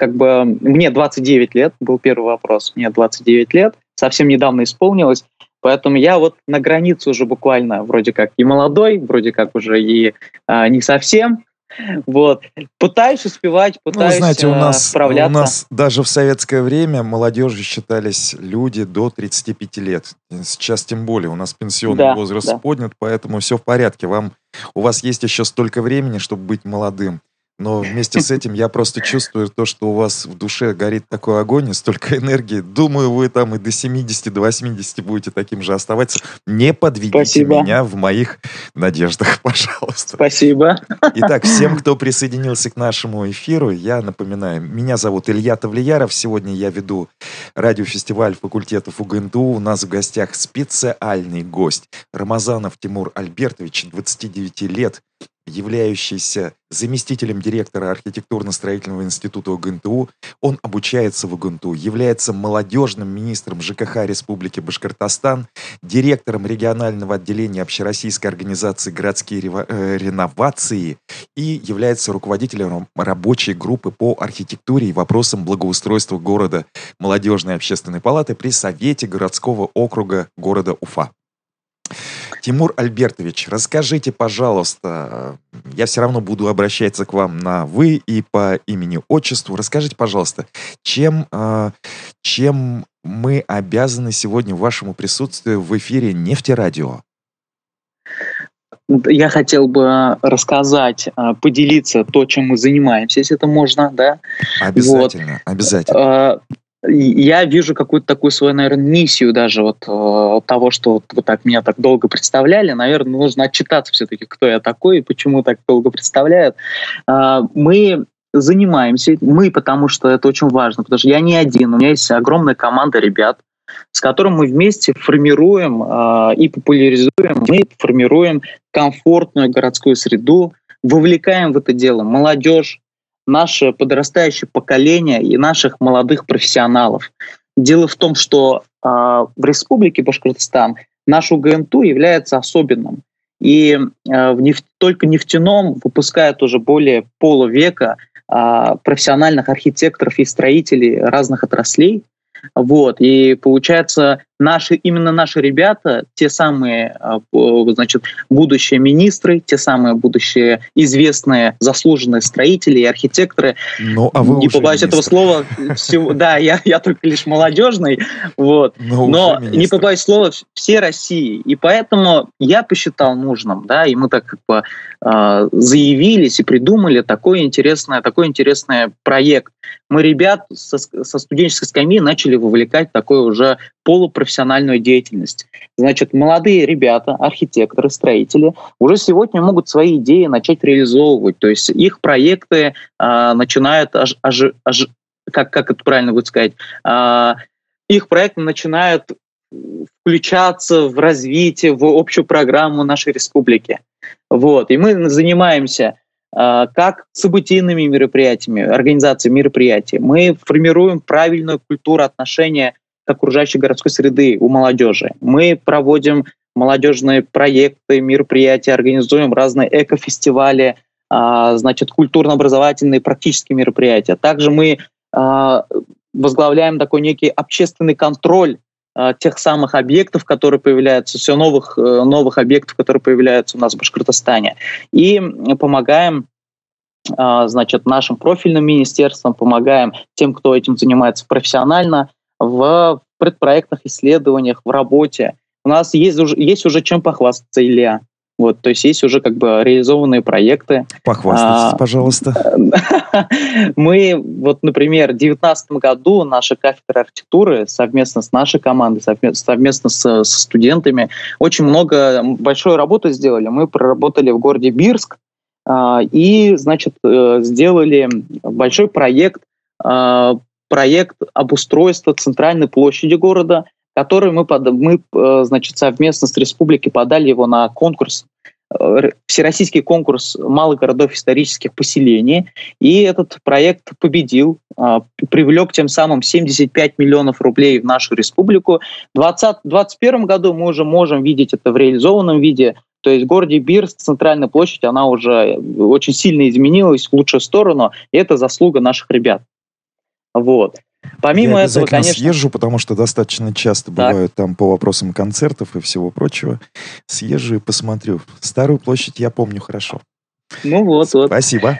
как бы мне 29 лет, был первый вопрос, мне 29 лет, совсем недавно исполнилось, поэтому я вот на границе уже буквально, вроде как и молодой, вроде как уже и не совсем, вот, пытаюсь успевать, пытаюсь справляться. Ну, знаете, у нас даже в советское время молодежью считались люди до 35 лет. Сейчас тем более, у нас пенсионный возраст поднят, поэтому все в порядке. У вас есть еще столько времени, чтобы быть молодым. Но вместе с этим я просто чувствую то, что у вас в душе горит такой огонь и столько энергии. Думаю, вы там и до 70, до 80 будете таким же оставаться. Не подведите меня в моих надеждах, пожалуйста. Спасибо. Итак, всем, кто присоединился к нашему эфиру, я напоминаю, меня зовут Илья Тавлияров. Сегодня я веду радиофестиваль факультетов УГНТУ. У нас в гостях специальный гость Рамазанов Тимур Альбертович, 29 лет, являющийся заместителем директора архитектурно-строительного института УГНТУ. Он обучается в УГНТУ, является молодежным министром ЖКХ Республики Башкортостан, директором регионального отделения общероссийской организации «Городские реновации» и является руководителем рабочей группы по архитектуре и вопросам благоустройства города молодежной общественной палаты при Совете городского округа города Уфа. Тимур Альбертович, расскажите, пожалуйста, я все равно буду обращаться к вам на «вы» и по имени-отчеству. Расскажите, пожалуйста, чем мы обязаны сегодня вашему присутствию в эфире «Нефтерадио»? Я хотел бы рассказать, поделиться то, чем мы занимаемся, если это можно, да? Обязательно, вот. Обязательно. Я вижу какую-то такую свою, наверное, миссию даже вот от того, что вот так меня так долго представляли. Наверное, нужно отчитаться все-таки, кто я такой и почему так долго представляют. Мы занимаемся, потому что это очень важно, потому что я не один, у меня есть огромная команда ребят, с которым мы вместе формируем и популяризуем, мы формируем комфортную городскую среду, вовлекаем в это дело молодежь, наше подрастающее поколение и наших молодых профессионалов. Дело в том, что в Республике Башкортостан наш УГНТУ является особенным. И только нефтяном выпускают уже более полувека профессиональных архитекторов и строителей разных отраслей. Вот. И получается, именно наши ребята, те самые будущие министры, те самые будущие известные заслуженные строители и архитекторы. Ну, а вы не побоюсь этого слова, да, я только лишь молодежный, вот, но не побоюсь слова всей России. И поэтому я посчитал нужным, да, и мы так как бы заявились и придумали такой интересный проект. Мы ребят со студенческой скамьи начали вовлекать в такую уже полупрофессиональную деятельность. Значит, молодые ребята, архитекторы, строители уже сегодня могут свои идеи начать реализовывать. То есть их проекты начинают, как это правильно будет сказать, их проекты начинают включаться в развитие, в общую программу нашей республики. Вот. И мы занимаемся как событийными мероприятиями, организацией мероприятий. Мы формируем правильную культуру отношения к окружающей городской среды у молодежи. Мы проводим молодежные проекты, мероприятия, организуем разные экофестивали, значит, культурно-образовательные практические мероприятия. Также мы возглавляем такой некий общественный контроль тех самых объектов, которые появляются, все новых объектов, которые появляются у нас в Башкортостане. И помогаем, значит, нашим профильным министерствам, помогаем тем, кто этим занимается профессионально, в предпроектных исследованиях, в работе. У нас есть уже чем похвастаться, Илья. Вот, то есть есть уже как бы реализованные проекты. Похвастайтесь, пожалуйста. Мы, вот, например, в 2019 году наша кафедра архитектуры совместно с нашей командой, совместно со студентами очень большую работу сделали. Мы проработали в городе Бирск и, значит, сделали большой проект обустройства центральной площади города, который мы, значит, совместно с республикой подали его на конкурс, всероссийский конкурс малых городов исторических поселений. И этот проект победил, привлек тем самым 75 миллионов рублей в нашу республику. В 2021 году мы уже можем видеть это в реализованном виде. То есть в городе Бирск центральная площадь, она уже очень сильно изменилась в лучшую сторону. И это заслуга наших ребят. Вот. Помимо я этого, конечно... съезжу, потому что достаточно часто бывают там по вопросам концертов и всего прочего. Съезжу и посмотрю. Старую площадь я помню хорошо. Ну вот, спасибо.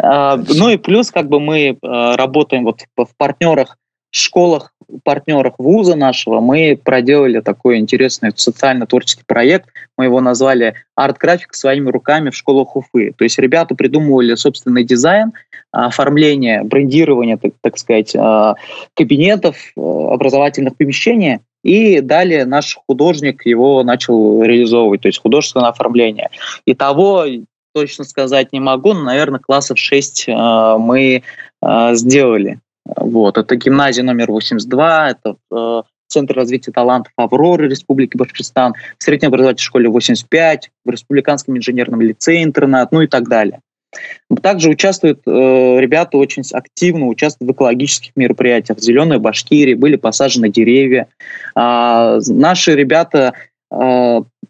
Ну и плюс, как бы мы работаем вот в партнерах, школах, партнерах вуза нашего. Мы проделали такой интересный социально-творческий проект. Мы его назвали «Арт-график своими руками в школах Уфы». То есть ребята придумывали собственный дизайн, оформление, брендирование, так сказать, кабинетов, образовательных помещений. И далее наш художник его начал реализовывать, то есть художественное оформление. Итого точно сказать не могу, но, наверное, классов 6 мы сделали. Вот. Это гимназия номер 82, это Центр развития талантов «Авроры» Республики Башкортостан, в средней образовательной школе 85, в Республиканском инженерном лицее интернат, ну и так далее. Также участвуют ребята очень активно, участвуют в экологических мероприятиях. В «Зеленой Башкирии» были посажены деревья. Наши ребята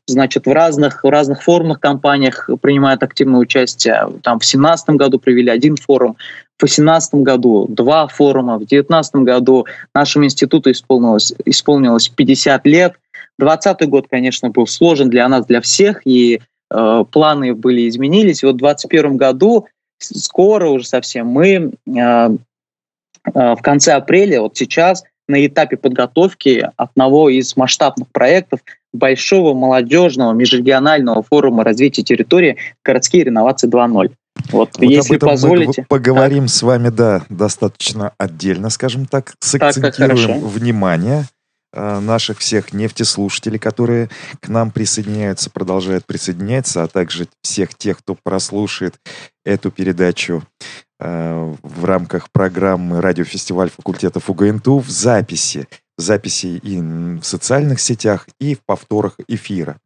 значит, в разных форумных компаниях принимают активное участие. Там в 2017 году провели 1 форум, в 2018 году 2 форума, в 2019 году нашему институту исполнилось 50 лет. 2020 год, конечно, был сложен для нас, для всех, и планы были изменились. И вот в 2021 году, скоро уже совсем, мы в конце апреля, вот сейчас, на этапе подготовки одного из масштабных проектов большого молодежного межрегионального форума развития территории «Городские реновации 2.0». Вот если об этом позволите. Мы поговорим с вами, достаточно отдельно, скажем так, сакцентируем внимание наших всех нефтеслушателей, которые к нам присоединяются, продолжают присоединяться, а также всех тех, кто прослушает эту передачу в рамках программы «Радиофестиваль факультетов УГНТУ» в записи и в социальных сетях, и в повторах эфира.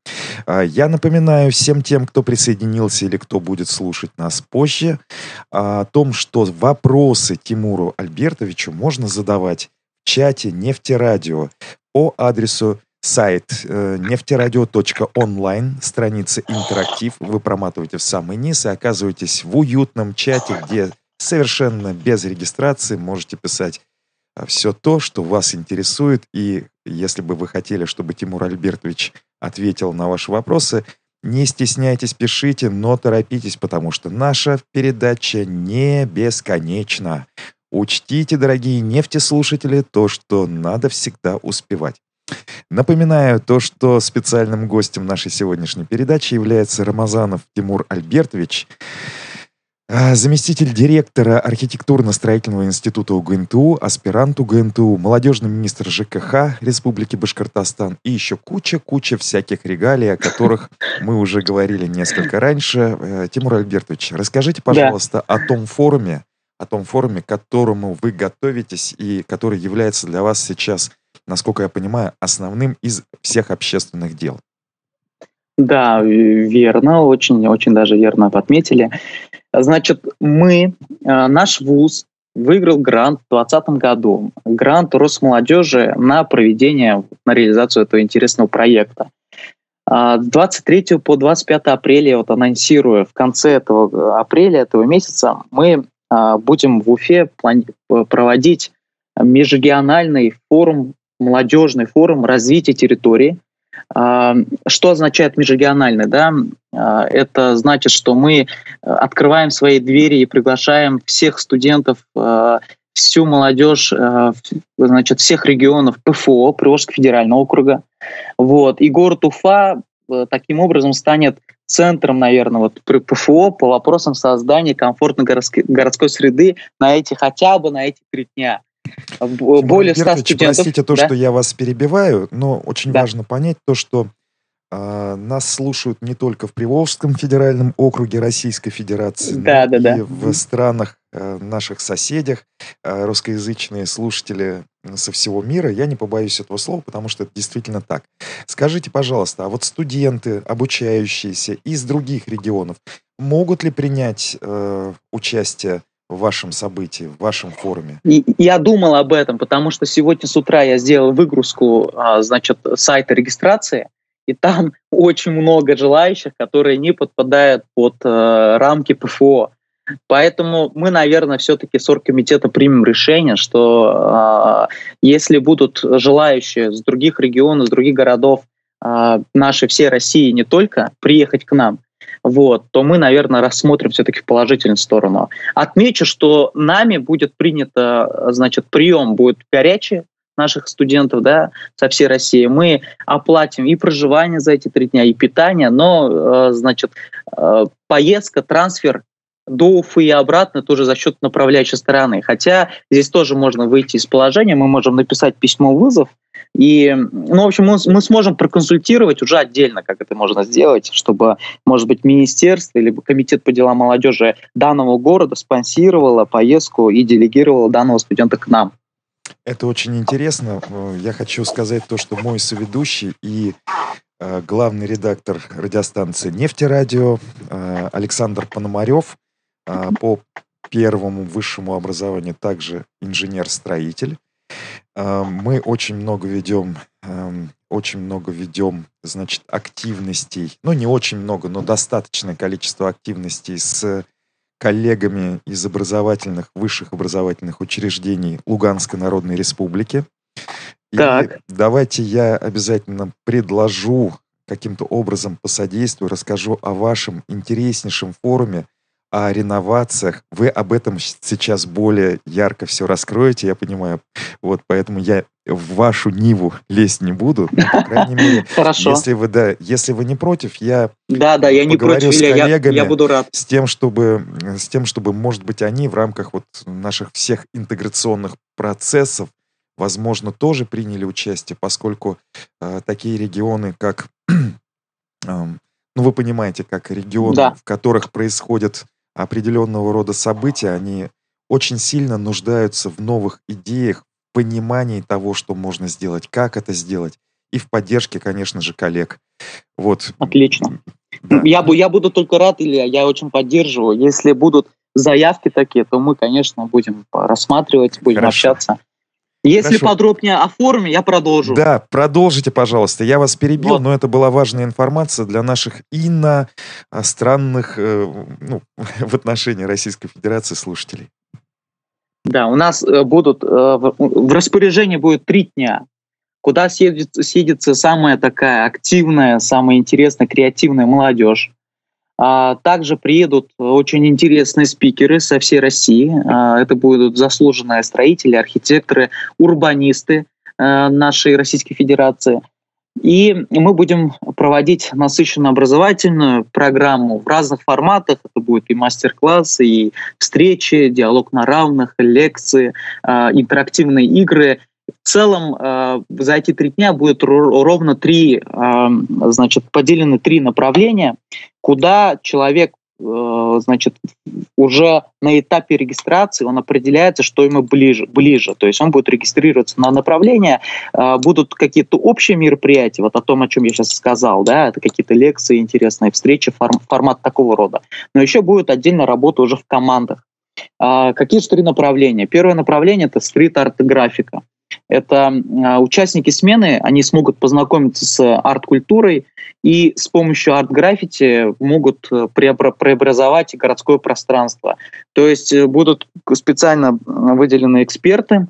Я напоминаю всем тем, кто присоединился или кто будет слушать нас позже, о том, что вопросы Тимуру Альбертовичу можно задавать в чате «Нефтерадио» по адресу сайт нефтерадио.онлайн, страница «Интерактив». Вы проматываете в самый низ и оказываетесь в уютном чате, где совершенно без регистрации можете писать все то, что вас интересует. И если бы вы хотели, чтобы Тимур Альбертович ответил на ваши вопросы, не стесняйтесь, пишите, но торопитесь, потому что наша передача не бесконечна. Учтите, дорогие нефтеслушатели, то, что надо всегда успевать. Напоминаю то, что специальным гостем нашей сегодняшней передачи является Рамазанов Тимур Альбертович, заместитель директора архитектурно-строительного института УГНТУ, аспирант УГНТУ, молодежный министр ЖКХ Республики Башкортостан и еще куча всяких регалий, о которых мы уже говорили несколько раньше. Тимур Альбертович, расскажите, пожалуйста, о том форуме, к которому вы готовитесь и который является для вас сейчас, насколько я понимаю, основным из всех общественных дел. Да, верно, очень даже верно подметили. Значит, наш вуз выиграл грант в 2020 году, грант Росмолодежи на реализацию этого интересного проекта. С 23 по 25 апреля, вот анонсирую, в конце апреля этого месяца мы будем в Уфе проводить межрегиональный форум, молодежный форум развития территории. Что означает межрегиональный? Да? Это значит, что мы открываем свои двери и приглашаем всех студентов, всю молодежь, значит, всех регионов ПФО, Приволжского федерального округа. Вот. И город Уфа таким образом станет центром, наверное, ПФО по вопросам создания комфортной городской среды хотя бы на эти 3 дня. Более 100 студентов. Простите что я вас перебиваю, но очень важно понять то, что нас слушают не только в Приволжском федеральном округе Российской Федерации, но и в странах наших соседях, русскоязычные слушатели со всего мира. Я не побоюсь этого слова, потому что это действительно так. Скажите, пожалуйста, а вот студенты, обучающиеся из других регионов, могут ли принять участие в вашем событии, в вашем форуме? Я думал об этом, потому что сегодня с утра я сделал выгрузку, сайта регистрации, и там очень много желающих, которые не подпадают под рамки ПФО. Поэтому мы, наверное, все-таки с оргкомитета примем решение, что если будут желающие с других регионов, с других городов нашей всей России не только приехать к нам, вот, то мы, наверное, рассмотрим все-таки в положительную сторону. Отмечу, что нами будет принято, значит, прием будет горячий наших студентов, да, со всей России. Мы оплатим и проживание за эти 3 дня, и питание, но, значит, поездка, трансфер до Уфы и обратно тоже за счет направляющей стороны. Хотя здесь тоже можно выйти из положения, мы можем написать письмо-вызов, и, ну, в общем, мы сможем проконсультировать уже отдельно, как это можно сделать, чтобы, может быть, министерство или комитет по делам молодежи данного города спонсировало поездку и делегировало данного студента к нам. Это очень интересно. Я хочу сказать то, что мой соведущий и главный редактор радиостанции «Нефтерадио» Александр Пономарев по первому высшему образованию также инженер-строитель. Мы очень много ведем, значит, активностей, ну не очень много, но достаточное количество активностей с коллегами из образовательных, высших образовательных учреждений Луганской Народной Республики. И так, давайте я обязательно предложу каким-то образом посодействую, расскажу о вашем интереснейшем форуме, о реновациях. Вы об этом сейчас более ярко все раскроете, я понимаю. Вот, поэтому я в вашу ниву лезть не буду. Но, по крайней мере, если вы не против, я поговорю с коллегами с тем, чтобы, может быть, они в рамках вот наших всех интеграционных процессов возможно, тоже приняли участие, поскольку такие регионы, как, ну, вы понимаете, как регионы, да, в которых происходят определенного рода события, они очень сильно нуждаются в новых идеях, в понимании того, что можно сделать, как это сделать, и в поддержке, конечно же, коллег. Вот. Отлично. Да. Я буду только рад, Илья, я очень поддерживаю. Если будут заявки такие, то мы, конечно, будем рассматривать, будем общаться. Если Хорошо. Подробнее о форуме, я продолжу. Да, продолжите, пожалуйста. Я вас перебил, но это была важная информация для наших иностранных, ну, в отношении Российской Федерации слушателей. Да, у нас будут в распоряжении будет 3 дня, куда съедется самая такая активная, самая интересная, креативная молодежь. Также приедут очень интересные спикеры со всей России. Это будут заслуженные строители, архитекторы, урбанисты нашей Российской Федерации. И мы будем проводить насыщенную образовательную программу в разных форматах. Это будут и мастер-классы, и встречи, диалог на равных, лекции, интерактивные игры. В целом за эти 3 дня будет ровно 3, значит, поделены 3 направления, куда человек, значит, уже на этапе регистрации он определяется, что ему ближе. То есть он будет регистрироваться на направление, будут какие-то общие мероприятия, вот о том, о чем я сейчас сказал, да, это какие-то лекции, интересные встречи, формат такого рода. Но еще будет отдельная работа уже в командах. Какие же 3 направления? Первое направление – это стрит-арт и графика. Это участники смены, они смогут познакомиться с арт-культурой и с помощью арт-граффити могут преобразовать городское пространство. То есть будут специально выделены эксперты,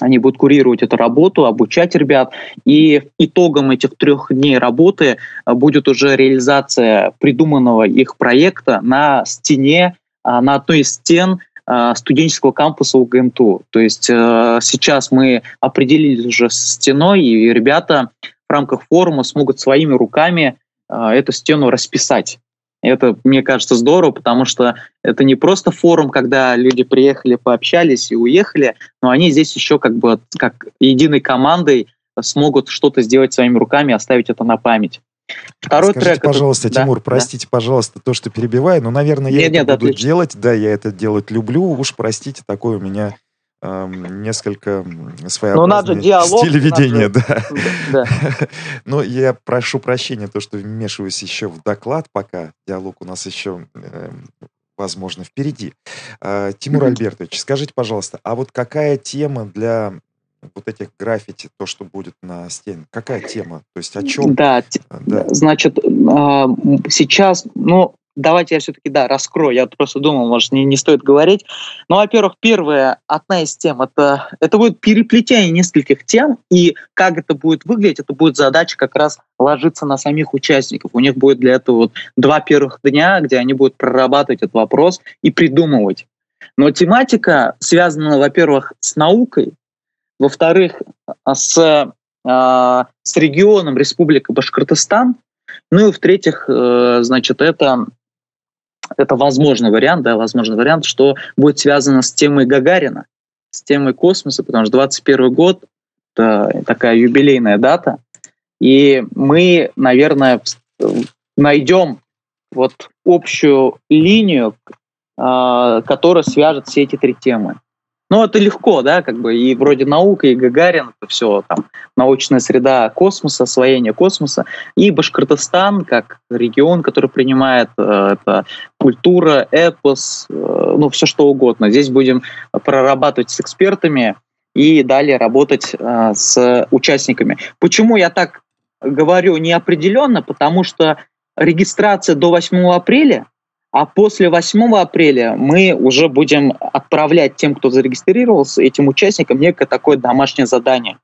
они будут курировать эту работу, обучать ребят. И итогом этих 3 дней работы будет уже реализация придуманного их проекта на стене, на одной из стен студенческого кампуса УГНТУ. То есть сейчас мы определились уже со стеной, и ребята в рамках форума смогут своими руками эту стену расписать. Это, мне кажется, здорово, потому что это не просто форум, когда люди приехали, пообщались и уехали, но они здесь еще как бы как единой командой смогут что-то сделать своими руками, оставить это на память. Второй Скажите, трек, пожалуйста, это... Тимур, да, простите, да, пожалуйста, то, что перебиваю, но, наверное, я это буду делать. Да, я это делать люблю. Уж простите, такое у меня несколько своеобразное стиль ведения. Но я прошу прощения, то, что вмешиваюсь еще в доклад, пока диалог у нас еще, возможно, впереди. Тимур Альбертович, скажите, пожалуйста, а вот какая тема для вот этих граффити, то, что будет на стене. Какая тема? То есть о чем? Да, да. Значит, сейчас, ну, давайте я все-таки, да, раскрою. Я просто думал, может, не стоит говорить. Ну, во-первых, первая, одна из тем, это будет переплетение нескольких тем, и как это будет выглядеть, это будет задача как раз ложиться на самих участников. У них будет для этого два первых дня, где они будут прорабатывать этот вопрос и придумывать. Но тематика связана, во-первых, с наукой, во-вторых, с регионом Республика Башкортостан, ну и в-третьих, значит, это возможный вариант, да, возможный вариант, что будет связано с темой Гагарина, с темой космоса, потому что 21 год — это такая юбилейная дата, и мы, наверное, найдем вот общую линию, которая свяжет все эти три темы. Ну, это легко, да, как бы, и вроде наука, и Гагарин, это все, там, научная среда космоса, освоение космоса, и Башкортостан, как регион, который принимает, это культура, эпос, ну, все что угодно. Здесь будем прорабатывать с экспертами и далее работать с участниками. Почему я так говорю неопределенно? Потому что регистрация до 8 апреля, а после 8 апреля мы уже будем отправлять тем, кто зарегистрировался, этим участникам некое такое домашнее задание.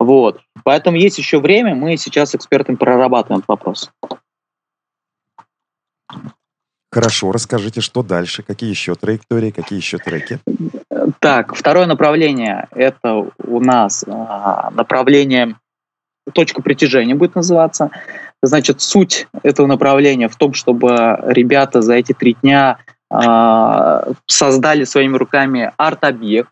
Вот. Поэтому есть еще время, мы сейчас с экспертами прорабатываем этот вопрос. Хорошо, расскажите, что дальше, какие еще траектории, какие еще треки? Так, второе направление, это у нас направление «Точка притяжения» будет называться. Значит, суть этого направления в том, чтобы ребята за эти три дня создали своими руками арт-объект.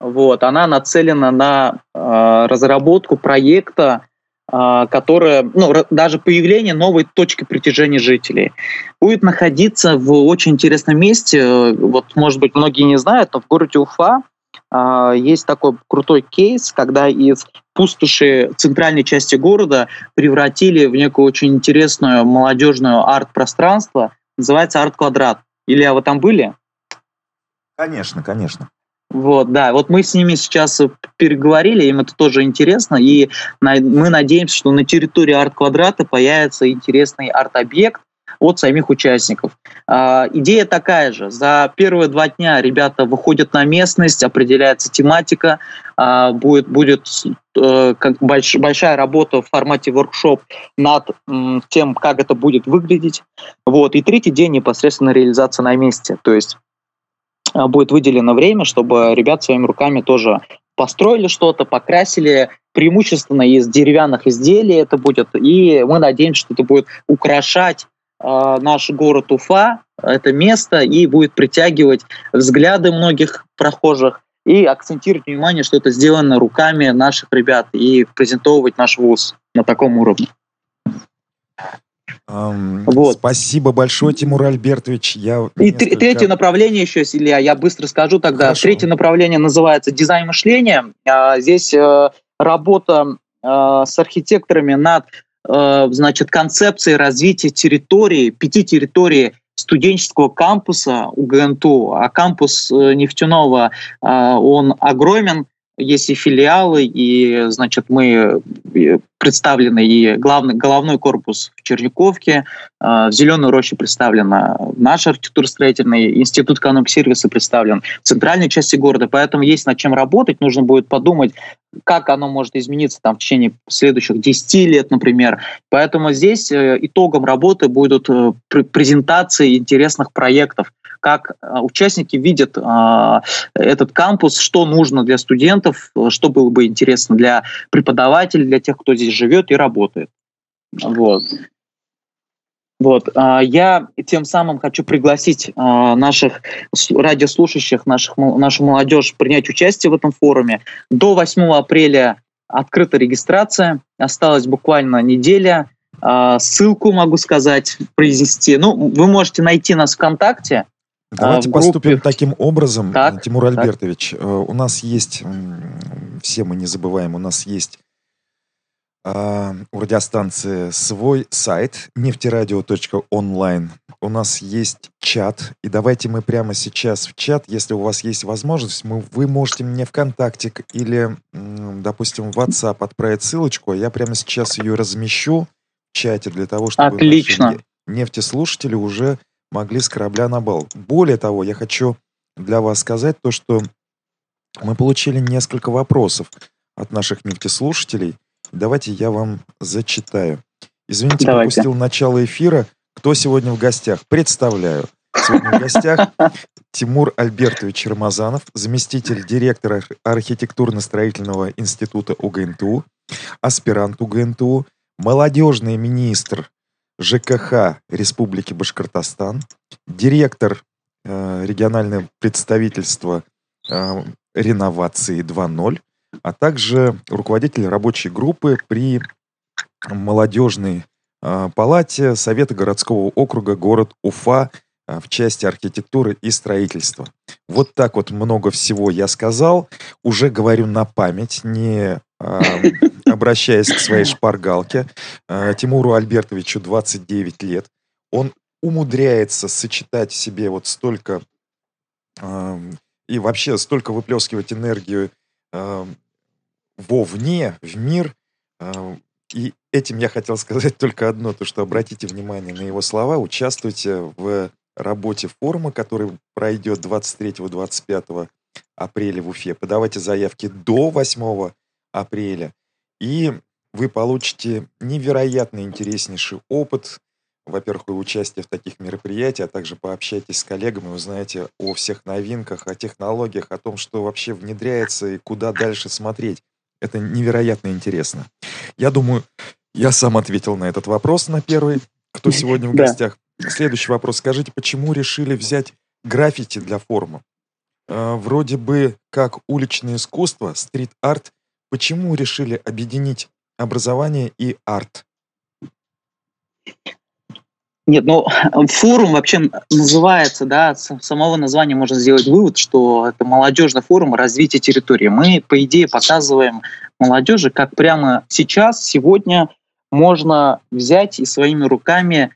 Вот. Она нацелена на разработку проекта, которая, ну, даже появление новой точки притяжения жителей. Будет находиться в очень интересном месте. Вот, может быть, многие не знают, но в городе Уфа есть такой крутой кейс, когда из пустоши центральной части города превратили в некую очень интересную молодежную арт-пространство. Называется «Арт-квадрат». Илья, вы там были? Конечно, конечно. Вот, да. Вот мы с ними сейчас переговорили, им это тоже интересно, и мы надеемся, что на территории «Арт-квадрата» появится интересный арт-объект от самих участников. Идея такая же. За первые два дня ребята выходят на местность, определяется тематика, будет как большая работа в формате воркшоп над тем, как это будет выглядеть. Вот. И третий день непосредственно реализация на месте. То есть будет выделено время, чтобы ребята своими руками тоже построили что-то, покрасили, преимущественно из деревянных изделий это будет. И мы надеемся, что это будет украшать наш город Уфа, это место, и будет притягивать взгляды многих прохожих и акцентировать внимание, что это сделано руками наших ребят, и презентовывать наш вуз на таком уровне. Вот. Спасибо большое, Тимур Альбертович. Третье направление еще, Илья, я быстро скажу тогда. Хорошо. Третье направление называется дизайн мышления. Здесь работа с архитекторами над, значит, концепции развития территории, 5 территорий студенческого кампуса УГНТУ, а кампус нефтяного, он огромен, есть и филиалы, и, значит, мы представлены, и головной корпус в Черниковке, в Зеленой роще представлена наш архитектурно-строительный институт эконом-сервиса представлен в центральной части города, поэтому есть над чем работать, нужно будет подумать, как оно может измениться там в течение следующих 10 лет, например. Поэтому здесь итогом работы будут презентации интересных проектов, как участники видят этот кампус, что нужно для студентов, что было бы интересно для преподавателей, для тех, кто здесь живет и работает. Вот. Вот. Я тем самым хочу пригласить наших радиослушающих, нашу молодежь принять участие в этом форуме. До 8 апреля открыта регистрация, осталась буквально неделя. Ссылку могу сказать, произнести. Ну, вы можете найти нас ВКонтакте. Давайте поступим таким образом, так, Тимур Альбертович. Так. У нас есть, все мы не забываем, у нас есть у радиостанции свой сайт нефтерадио.онлайн. У нас есть чат. И давайте мы прямо сейчас в чат, если у вас есть возможность, вы можете мне ВКонтакте или, допустим, в WhatsApp отправить ссылочку. Я прямо сейчас ее размещу в чате для того, чтобы... Отлично. нефтеслушатели уже могли с корабля на бал. Более того, я хочу для вас сказать то, что мы получили несколько вопросов от наших нефтеслушателей. Давайте я вам зачитаю. Извините, пропустил начало эфира. Кто сегодня в гостях? Представляю. Сегодня в гостях Тимур Альбертович Рамазанов, заместитель директора архитектурно-строительного института УГНТУ, аспирант УГНТУ, молодежный министр ЖКХ Республики Башкортостан, директор регионального представительства реновации 2.0, а также руководитель рабочей группы при молодежной палате Совета городского округа город Уфа в части архитектуры и строительства. Вот так вот много всего я сказал. Уже говорю на память, не обращаясь к своей шпаргалке. Тимуру Альбертовичу 29 лет. Он умудряется сочетать в себе вот столько и вообще столько выплескивать энергию вовне, в мир. И этим я хотел сказать только одно, то что обратите внимание на его слова, участвуйте в работе форума, который пройдет 23-25 апреля в Уфе. Подавайте заявки до 8 апреля, и вы получите невероятно интереснейший опыт. Во-первых, вы участие в таких мероприятиях, а также пообщайтесь с коллегами, узнаете о всех новинках, о технологиях, о том, что вообще внедряется и куда дальше смотреть. Это невероятно интересно. Я думаю, я сам ответил на этот вопрос, на первый, кто сегодня в гостях. Следующий вопрос. Скажите, почему решили взять граффити для форума? Вроде бы как уличное искусство, стрит-арт. Почему решили объединить образование и арт? Нет, ну, форум вообще называется, да, с самого названия можно сделать вывод, что это молодежный форум развития территории. Мы, по идее, показываем молодежи, как прямо сейчас, сегодня можно взять и своими руками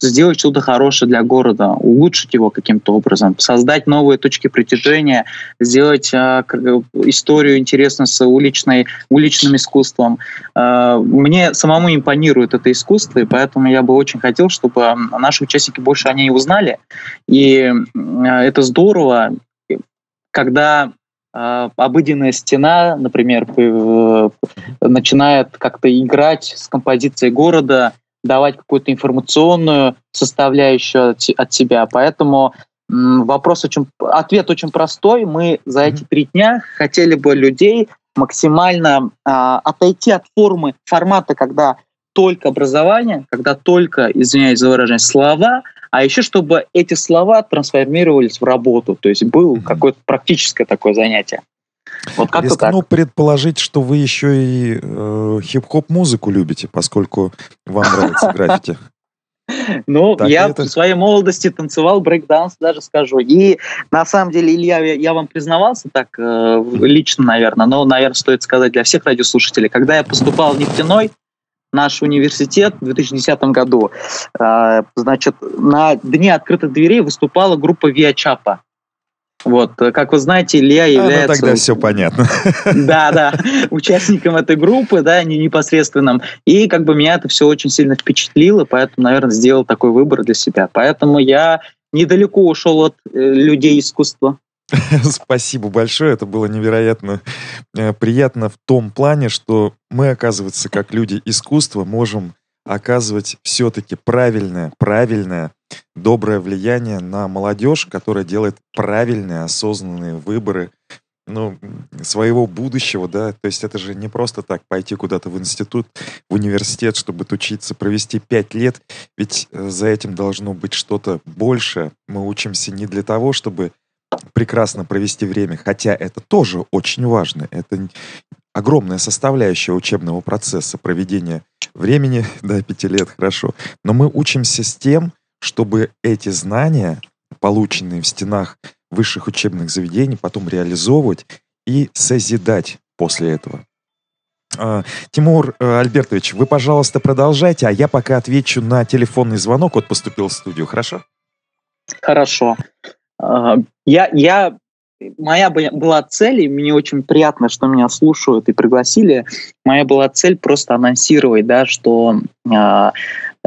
сделать что-то хорошее для города, улучшить его каким-то образом, создать новые точки притяжения, сделать историю интересную с уличным искусством. Мне самому импонирует это искусство, и поэтому я бы очень хотел, чтобы наши участники больше о ней узнали. И это здорово, когда обыденная стена, например, начинает как-то играть с композицией города, давать какую-то информационную составляющую от себя. Поэтому ответ очень простой. Мы за эти 3 дня хотели бы людей максимально отойти от формата, когда только образование, когда только, извиняюсь за выражение, слова, а еще чтобы эти слова трансформировались в работу. То есть было какое-то практическое такое занятие. Вот как-то рискну предположить, что вы еще и хип-хоп-музыку любите, поскольку вам нравится граффити. Ну, я в своей молодости танцевал брейк-данс, даже скажу. И на самом деле, Илья, я вам признавался так лично, наверное, но, наверное, стоит сказать для всех радиослушателей. Когда я поступал в нефтяной, наш университет в 2010 году, значит, на Дне открытых дверей выступала группа «Виачапа». Вот, как вы знаете, Илья является... Ну, тогда все понятно. Да, участником этой группы, да, непосредственным. И как бы меня это все очень сильно впечатлило, поэтому, наверное, сделал такой выбор для себя. Поэтому я недалеко ушел от людей искусства. Спасибо большое, это было невероятно приятно в том плане, что мы, оказывается, как люди искусства, можем оказывать все-таки правильное, доброе влияние на молодежь, которая делает правильные, осознанные выборы, ну, своего будущего, да, то есть это же не просто так пойти куда-то в институт, в университет, чтобы учиться, провести 5 лет, ведь за этим должно быть что-то большее. Мы учимся не для того, чтобы прекрасно провести время, хотя это тоже очень важно, это огромная составляющая учебного процесса, проведения времени, да, 5 лет, хорошо, но мы учимся с тем, чтобы эти знания, полученные в стенах высших учебных заведений, потом реализовывать и созидать после этого. Тимур Альбертович, вы, пожалуйста, продолжайте, а я пока отвечу на телефонный звонок. Вот поступил в студию, хорошо? Хорошо. Моя была цель, и мне очень приятно, что меня слушают и пригласили, моя была цель просто анонсировать, да, что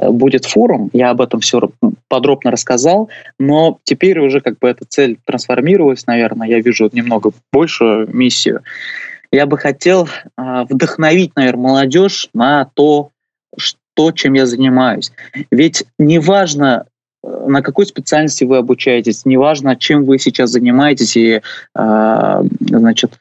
будет форум, я об этом все подробно рассказал, но теперь уже как бы эта цель трансформировалась, наверное, я вижу немного большую миссию. Я бы хотел вдохновить, наверное, молодежь на то, что, чем я занимаюсь. Ведь неважно, на какой специальности вы обучаетесь, неважно, чем вы сейчас занимаетесь и, значит,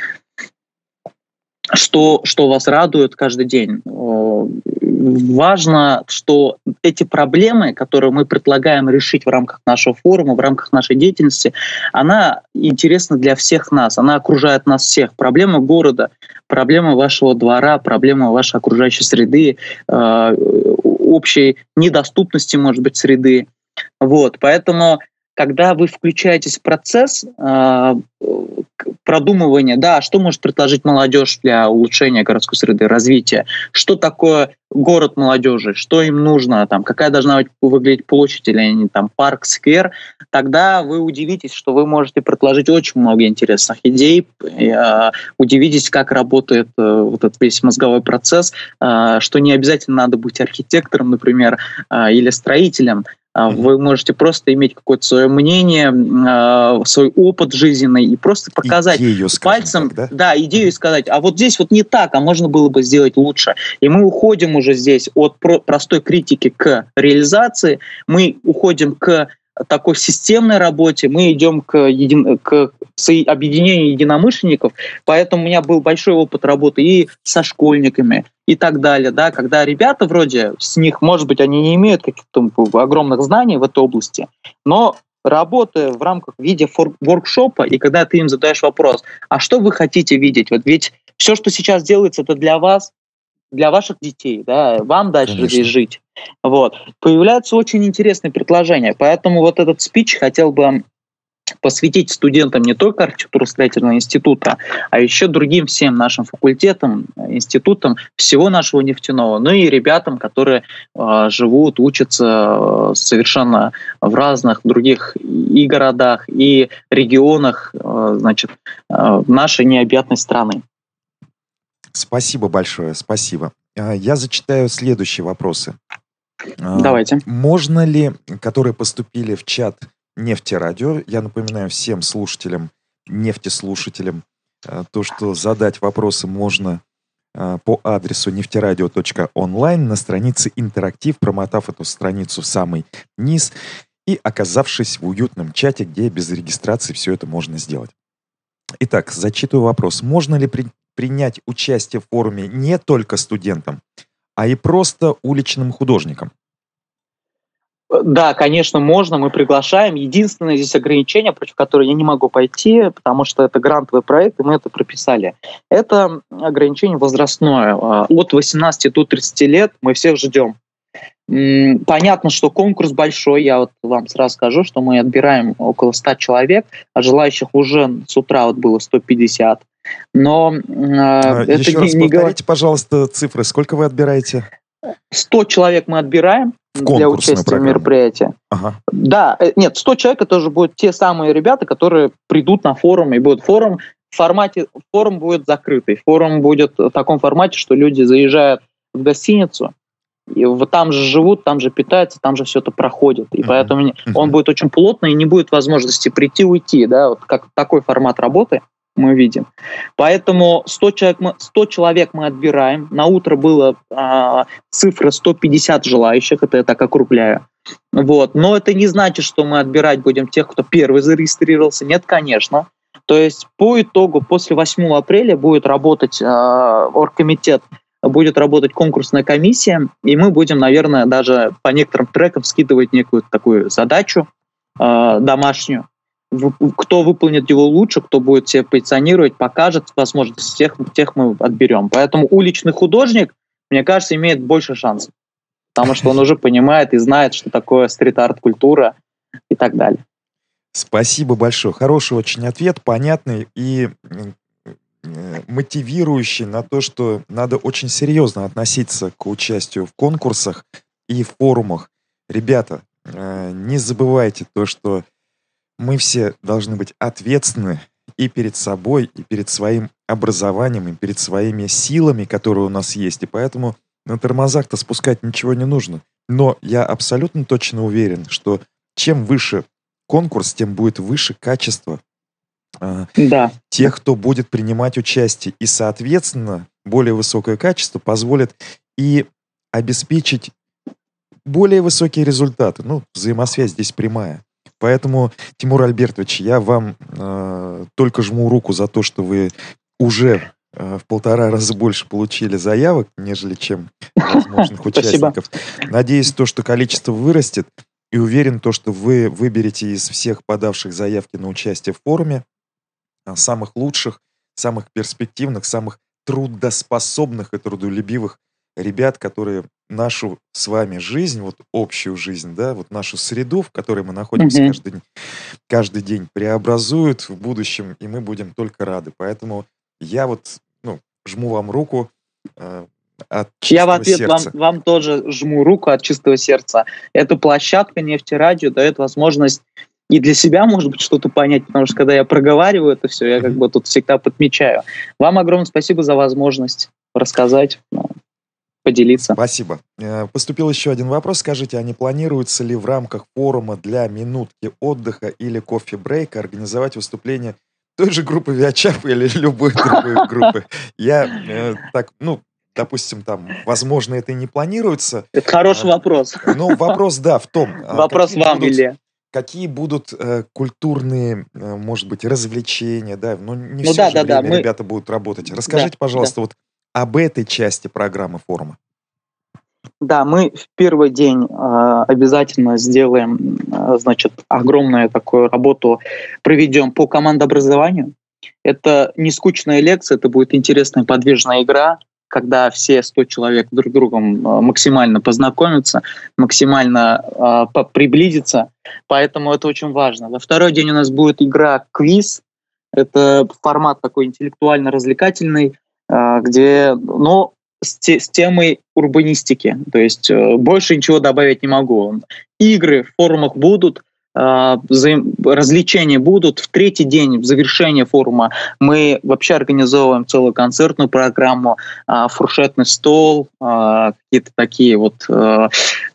что вас радует каждый день. Важно, что эти проблемы, которые мы предлагаем решить в рамках нашего форума, в рамках нашей деятельности, она интересна для всех нас, она окружает нас всех. Проблема города, проблема вашего двора, проблема вашей окружающей среды, общей недоступности, может быть, среды. Вот, поэтому, когда вы включаетесь в процесс продумывания, да, что может предложить молодежь для улучшения городской среды, развития, что такое город молодежи, что им нужно, там, какая должна быть выглядеть площадь или не, там, парк, сквер, тогда вы удивитесь, что вы можете предложить очень много интересных идей, удивитесь, как работает вот этот весь мозговой процесс, что не обязательно надо быть архитектором, например, или строителем. Вы можете просто иметь какое-то свое мнение, свой опыт жизненный и просто показать идею, пальцем, так, да, идею и сказать, а вот здесь вот не так, а можно было бы сделать лучше. И мы уходим уже здесь от простой критики к реализации, мы уходим к такой системной работе, мы идем к объединению единомышленников, поэтому у меня был большой опыт работы и со школьниками, и так далее, да, когда ребята вроде с них, может быть, они не имеют каких-то огромных знаний в этой области, но работая в рамках в виде воркшопа, и когда ты им задаешь вопрос, а что вы хотите видеть, вот ведь все, что сейчас делается, это для вас, для ваших детей, да, вам дальше здесь жить. Вот. Появляются очень интересные предложения, поэтому вот этот спич хотел бы посвятить студентам не только архитектурно-строительного института, а еще другим всем нашим факультетам, институтам всего нашего нефтяного, ну и ребятам, которые живут, учатся совершенно в разных других и городах, и регионах, значит, нашей необъятной страны. Спасибо большое, спасибо. Я зачитаю следующие вопросы. Давайте. Можно ли, которые поступили в чат Нефтерадио, я напоминаю всем слушателям, нефтеслушателям, то, что задать вопросы можно по адресу нефтерадио.онлайн на странице «Интерактив», промотав эту страницу в самый низ и оказавшись в уютном чате, где без регистрации все это можно сделать. Итак, зачитываю вопрос. Можно ли принять участие в форуме не только студентам, а и просто уличным художникам? Да, конечно, можно, мы приглашаем. Единственное здесь ограничение, против которого я не могу пойти, потому что это грантовый проект, и мы это прописали. Это ограничение возрастное. От 18 до 30 лет мы всех ждем. Понятно, что конкурс большой, я вот вам сразу скажу, что мы отбираем около 100 человек, а желающих уже с утра вот было 150. Но это еще раз не повторите, пожалуйста, цифры. Сколько вы отбираете? 100 человек мы отбираем для участия в мероприятии. Ага. Да, нет, 100 человек это уже будут те самые ребята, которые придут на форум, и будет форум в формате, форум будет закрытый, форум будет в таком формате, что люди заезжают в гостиницу, и там же живут, там же питаются, там же все это проходит, и поэтому он будет очень плотный, и не будет возможности прийти уйти, да, вот как такой формат работы мы видим. Поэтому 100 человек мы отбираем. На утро было цифра 150 желающих, это я так округляю. Вот. Но это не значит, что мы отбирать будем тех, кто первый зарегистрировался. Нет, конечно. То есть по итогу после 8 апреля будет работать оргкомитет, будет работать конкурсная комиссия, и мы будем, наверное, даже по некоторым трекам скидывать некую такую задачу домашнюю. Кто выполнит его лучше, кто будет себя позиционировать, покажет возможность, тех мы отберем. Поэтому уличный художник, мне кажется, имеет больше шансов, потому что он уже понимает и знает, что такое стрит-арт-культура и так далее. Спасибо большое. Хороший очень ответ, понятный и мотивирующий на то, что надо очень серьезно относиться к участию в конкурсах и в форумах. Ребята, не забывайте то, что мы все должны быть ответственны и перед собой, и перед своим образованием, и перед своими силами, которые у нас есть. И поэтому на тормозах-то спускать ничего не нужно. Но я абсолютно точно уверен, что чем выше конкурс, тем будет выше качество тех, кто будет принимать участие. И, соответственно, более высокое качество позволит и обеспечить более высокие результаты. Ну, взаимосвязь здесь прямая. Поэтому, Тимур Альбертович, я вам только жму руку за то, что вы уже в 1,5 раза больше получили заявок, нежели чем возможных участников. Спасибо. Надеюсь, то, что количество вырастет, и уверен, то, что вы выберете из всех подавших заявки на участие в форуме самых лучших, самых перспективных, самых трудоспособных и трудолюбивых ребят, которые нашу с вами жизнь, вот общую жизнь, да, вот нашу среду, в которой мы находимся каждый день, преобразуют в будущем, и мы будем только рады. Поэтому я вот жму вам руку от чистого сердца. Я в ответ вам тоже жму руку от чистого сердца. Эта площадка Нефтерадио дает возможность и для себя, может быть, что-то понять, потому что когда я проговариваю это все, я как бы тут всегда подмечаю. Вам огромное спасибо за возможность рассказать, поделиться. Спасибо. Поступил еще один вопрос. Скажите, а не планируется ли в рамках форума для минутки отдыха или кофе-брейка организовать выступление той же группы Виачапа или любой другой группы? Я так, допустим, там, возможно, это и не планируется. Это хороший вопрос. Но вопрос, да, в том... Вопрос вам, Илья. Какие будут культурные, может быть, развлечения, да? Не все же время ребята будут работать. Расскажите, пожалуйста, вот об этой части программы форума. Да, мы в первый день обязательно сделаем, огромную такую работу проведем по командообразованию. Это не скучная лекция, это будет интересная подвижная игра, когда все 100 человек друг с другом максимально познакомятся, максимально приблизятся, поэтому это очень важно. Во второй день у нас будет игра-квиз, это формат такой интеллектуально-развлекательный, где, с темой урбанистики, то есть больше ничего добавить не могу. Игры в форумах будут, развлечения будут. В третий день, в завершение форума, мы вообще организовываем целую концертную программу, фуршетный стол, какие-то такие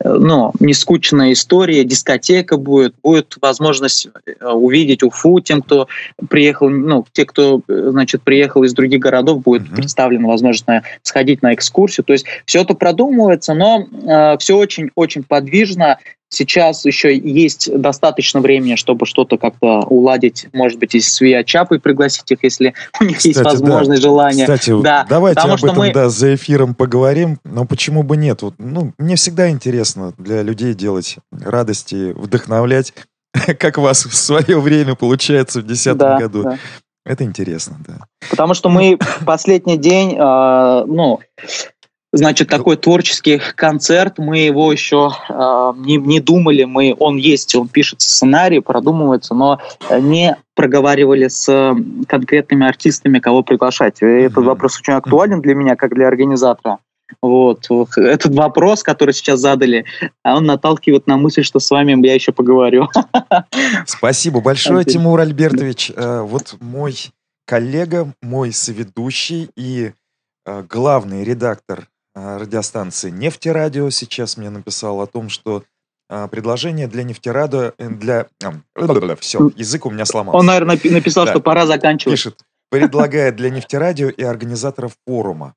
нескучные истории, дискотека будет, будет возможность увидеть Уфу тем, кто приехал, те, кто, приехал из других городов, будет представлена возможность сходить на экскурсию. То есть все это продумывается, но все очень-очень подвижно. Сейчас еще есть достаточно времени, чтобы что-то как-то уладить, может быть, и с Виачапой пригласить их, если у них есть возможность, желание. Кстати, давайте об этом за эфиром поговорим, но почему бы нет? Мне всегда интересно для людей делать радости, вдохновлять, как вас в свое время получается в 2010 году. Да. Это интересно, да. Потому что мы последний день, такой творческий концерт, мы его еще не думали, он есть, он пишется сценарий, продумывается, но не проговаривали с конкретными артистами, кого приглашать. И этот вопрос очень актуален для меня, как для организатора. Этот вопрос, который сейчас задали, он наталкивает на мысль, что с вами я еще поговорю. Спасибо большое, Тимур Альбертович. Вот мой коллега, мой соведущий и главный редактор радиостанции «Нефтерадио» сейчас мне написал о том, что предложение для «Нефтерадио», все, язык у меня сломался. Он, наверное, написал, что пора заканчивать. Пишет, предлагает для «Нефтерадио» и организаторов форума.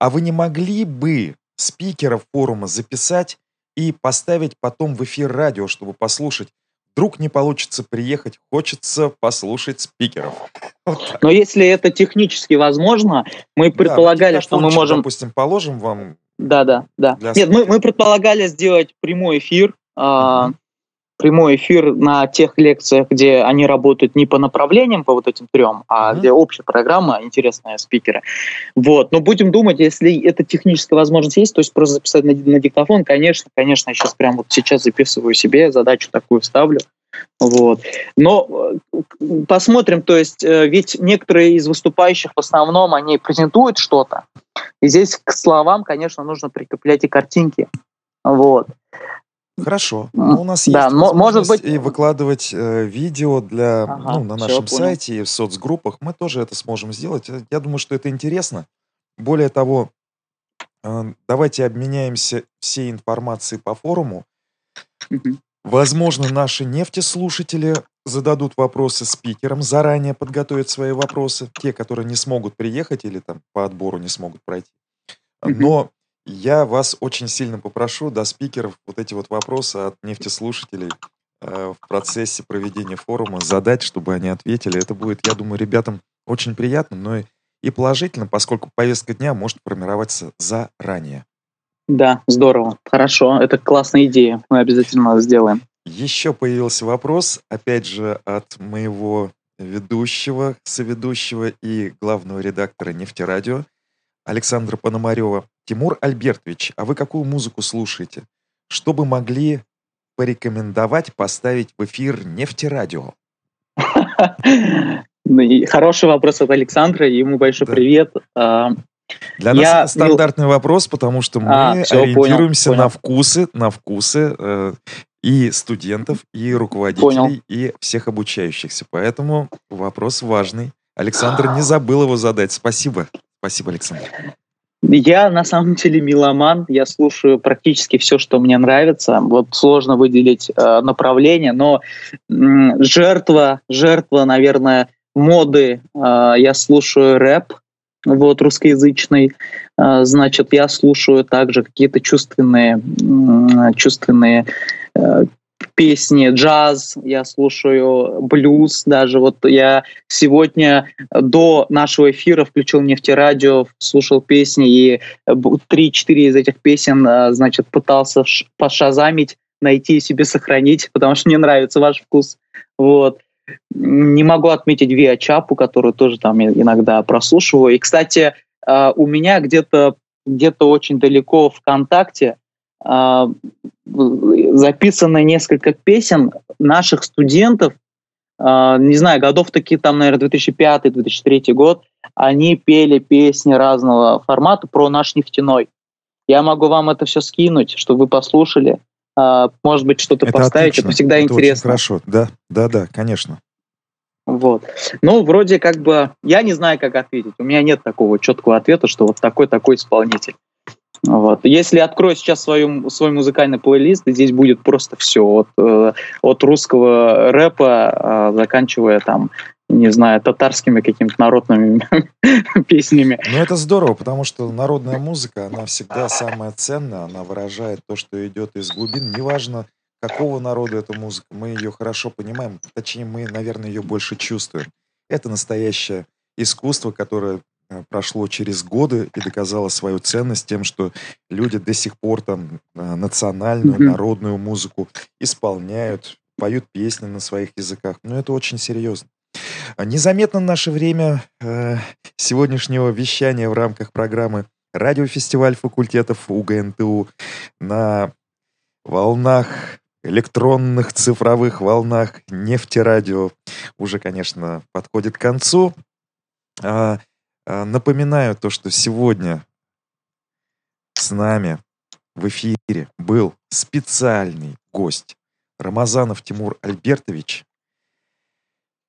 А вы не могли бы спикеров форума записать и поставить потом в эфир радио, чтобы послушать? Вдруг не получится приехать, хочется послушать спикеров. Но если это технически возможно, мы предполагали, что мы можем... Допустим, положим вам... Да. Нет, мы предполагали сделать прямой эфир, прямой эфир на тех лекциях, где они работают не по направлениям, по вот этим трем, а где общая программа, интересные спикеры. Но будем думать, если эта техническая возможность есть, то есть просто записать на диктофон, конечно, я сейчас прямо сейчас записываю себе, задачу такую ставлю. Но посмотрим, то есть ведь некоторые из выступающих в основном, они презентуют что-то, и здесь к словам, конечно, нужно прикреплять и картинки. Хорошо. У нас есть возможность и выкладывать видео для, на нашем сайте и в соцгруппах. Мы тоже это сможем сделать. Я думаю, что это интересно. Более того, Давайте обменяемся всей информацией по форуму. Возможно, наши нефтеслушатели зададут вопросы спикерам, заранее подготовят свои вопросы, те, которые не смогут приехать или там по отбору не смогут пройти. Но я вас очень сильно попрошу до спикеров вот эти вот вопросы от нефтеслушателей в процессе проведения форума задать, чтобы они ответили. Это будет, я думаю, ребятам очень приятно, но и положительно, поскольку повестка дня может формироваться заранее. Да, здорово, хорошо, это классная идея, мы обязательно сделаем. Еще появился вопрос, опять же, от моего ведущего, соведущего и главного редактора «Нефтерадио» Александра Пономарева. Тимур Альбертович, а вы какую музыку слушаете? Что бы могли порекомендовать поставить в эфир «Нефтерадио»? Хороший вопрос от Александра, ему большой привет. Для нас это стандартный вопрос, потому что мы ориентируемся на вкусы и студентов, и руководителей, и всех обучающихся. Поэтому вопрос важный. Александр не забыл его задать. Спасибо. Спасибо, Александр. Я на самом деле меломан. Я слушаю практически все, что мне нравится. Вот сложно выделить направление, но жертва, наверное, моды. Я слушаю рэп. Вот, русскоязычный, значит, я слушаю также какие-то чувственные песни, джаз, я слушаю блюз даже. Вот я сегодня до нашего эфира включил Нефтерадио, слушал песни, и 3-4 из этих песен, значит, пытался пошазамить, найти и себе сохранить, потому что мне нравится ваш вкус, вот. Не могу отметить Виачапу, которую тоже там иногда прослушиваю. И, кстати, у меня где-то очень далеко ВКонтакте записано несколько песен наших студентов, не знаю, годов такие там, наверное, 2005-2003 год, они пели песни разного формата про наш нефтяной. Я могу вам это все скинуть, чтобы вы послушали. Может быть, что-то это поставить, отлично. Это всегда это интересно. Хорошо, да, конечно. Вот. Ну, вроде как бы, я не знаю, как ответить. У меня нет такого четкого ответа, что вот такой исполнитель. Вот. Если открою сейчас свой музыкальный плейлист, здесь будет просто все. От русского рэпа, заканчивая там, не знаю, татарскими какими-то народными песнями. Ну, это здорово, потому что народная музыка, она всегда самая ценная, она выражает то, что идет из глубин. Неважно, какого народа эта музыка, мы ее хорошо понимаем, точнее, мы, наверное, ее больше чувствуем. Это настоящее искусство, которое прошло через годы и доказало свою ценность тем, что люди до сих пор там национальную, народную музыку исполняют, поют песни на своих языках. Но это очень серьезно. Незаметно наше время сегодняшнего вещания в рамках программы «Радиофестиваль факультетов УГНТУ» на волнах, электронных цифровых волнах «Нефтерадио» уже, конечно, подходит к концу. Напоминаю то, что сегодня с нами в эфире был специальный гость Рамазанов Тимур Альбертович,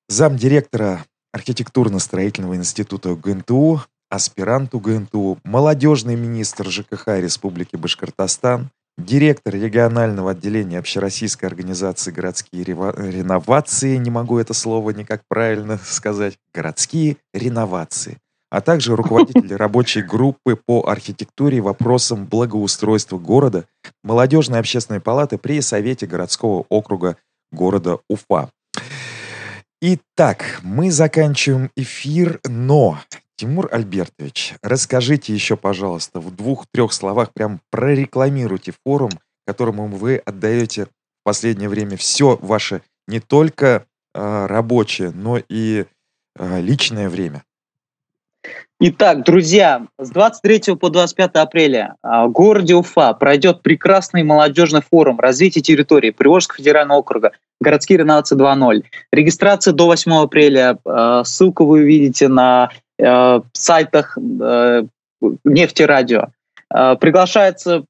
замдиректора архитектурно-строительного института УГНТУ, аспирант УГНТУ, молодежный министр ЖКХ Республики Башкортостан, директор регионального отделения общероссийской организации «Городские реновации», не могу это слово никак правильно сказать, «Городские реновации», а также руководитель рабочей группы по архитектуре и вопросам благоустройства города Молодежной общественной палаты при Совете городского округа города Уфа. Итак, мы заканчиваем эфир, но, Тимур Альбертович, расскажите еще, пожалуйста, в 2-3 словах, прям прорекламируйте форум, которому вы отдаете в последнее время все ваше не только рабочее, но и личное время. Итак, друзья, с 23 по 25 апреля в городе Уфа пройдет прекрасный молодежный форум развития территории Приволжского федерального округа «Городские реновации 2.0». Регистрация до 8 апреля. Ссылку вы увидите на сайтах Нефтерадио. Приглашаются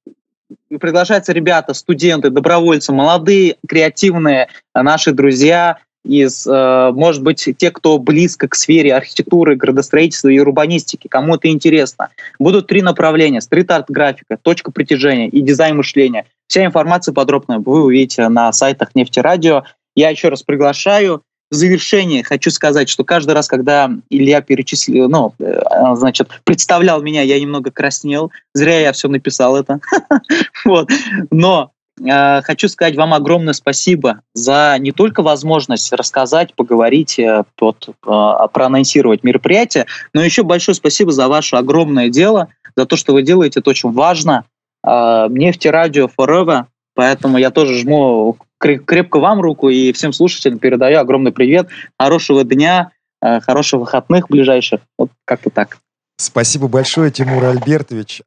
ребята, студенты, добровольцы, молодые, креативные наши друзья. из, может быть, тех, кто близко к сфере архитектуры, градостроительства и урбанистики, кому это интересно. Будут три направления: стрит-арт-графика, точка притяжения и дизайн мышления. Вся информация подробная вы увидите на сайтах Нефтерадио. Я еще раз приглашаю. В завершение хочу сказать, что каждый раз, когда Илья перечислил, представлял меня, я немного краснел. Зря я все написал это. Но хочу сказать вам огромное спасибо за не только возможность рассказать, поговорить, проанонсировать мероприятие, но еще большое спасибо за ваше огромное дело, за то, что вы делаете. Это очень важно. Нефтерадио forever. Поэтому я тоже жму крепко вам руку и всем слушателям передаю огромный привет. Хорошего дня, хороших выходных ближайших. Вот как-то так. Спасибо большое, Тимур Альбертович.